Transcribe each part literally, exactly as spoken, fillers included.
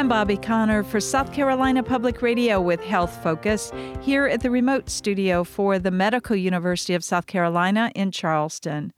I'm Bobby Connor for South Carolina Public Radio with Health Focus, here at the remote studio for the Medical University of South Carolina in Charleston.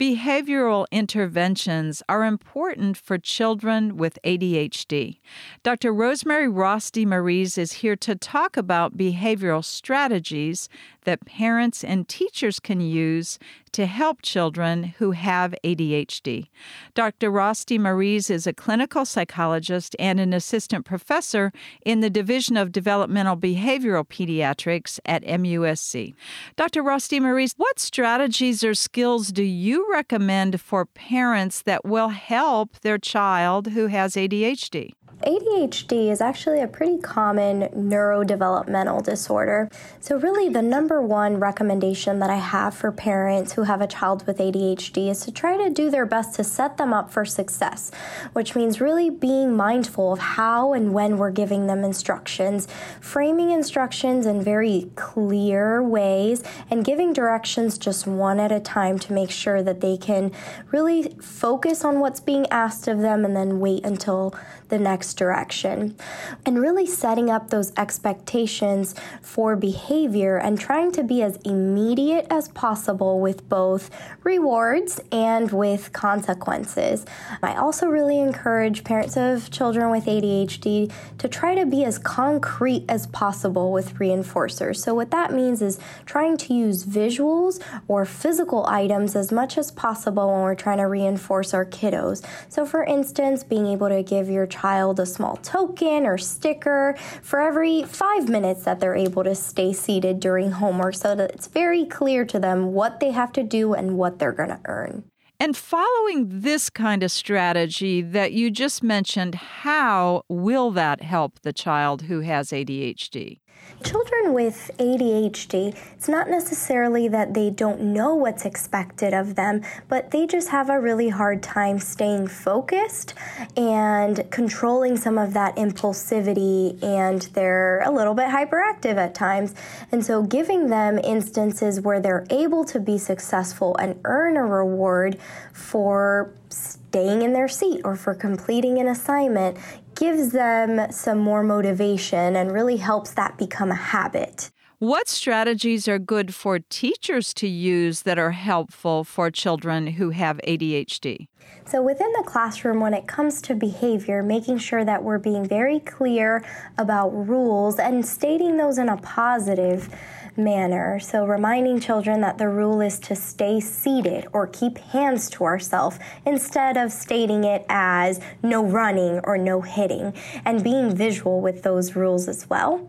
Behavioral interventions are important for children with A D H D. Doctor Rosemary Ross DeMarise is here to talk about behavioral strategies that parents and teachers can use to help children who have A D H D. Doctor Ross DeMarise is a clinical psychologist and an assistant professor in the Division of Developmental Behavioral Pediatrics at M U S C. Doctor Ross DeMarise, what strategies or skills do you recommend for parents that will help their child who has A D H D? A D H D is actually a pretty common neurodevelopmental disorder. So really the number one recommendation that I have for parents who have a child with A D H D is to try to do their best to set them up for success, which means really being mindful of how and when we're giving them instructions, framing instructions in very clear ways, and giving directions just one at a time to make sure that they can really focus on what's being asked of them and then wait until the next direction, and really setting up those expectations for behavior and trying to be as immediate as possible with both rewards and with consequences. I also really encourage parents of children with A D H D to try to be as concrete as possible with reinforcers. So what that means is trying to use visuals or physical items as much as possible when we're trying to reinforce our kiddos. So for instance, being able to give your child a small token or sticker for every five minutes that they're able to stay seated during homework, so that it's very clear to them what they have to do and what they're going to earn. And following this kind of strategy that you just mentioned, how will that help the child who has A D H D? Children with A D H D, it's not necessarily that they don't know what's expected of them, but they just have a really hard time staying focused and controlling some of that impulsivity, and they're a little bit hyperactive at times. And so giving them instances where they're able to be successful and earn a reward for staying in their seat or for completing an assignment gives them some more motivation and really helps that become a habit. What strategies are good for teachers to use that are helpful for children who have A D H D? So within the classroom, when it comes to behavior, making sure that we're being very clear about rules and stating those in a positive manner. So reminding children that the rule is to stay seated or keep hands to ourselves, instead of stating it as no running or no hitting, and being visual with those rules as well,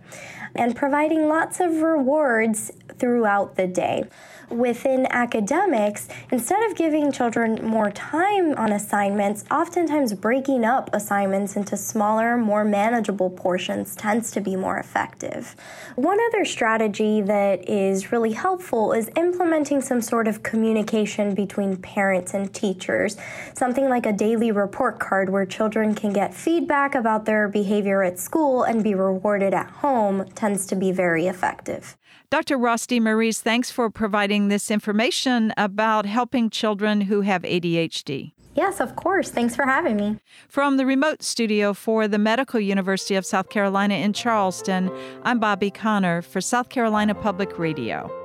and providing lots of rewards throughout the day. Within academics, instead of giving children more time on assignments, oftentimes breaking up assignments into smaller, more manageable portions tends to be more effective. One other strategy that is really helpful is implementing some sort of communication between parents and teachers, something like a daily report card where children can get feedback about their behavior at school and be rewarded at home tends to be very effective. Doctor Ross DeMarise, thanks for providing this information about helping children who have A D H D. Yes, of course. Thanks for having me. From the remote studio for the Medical University of South Carolina in Charleston, I'm Bobby Connor for South Carolina Public Radio.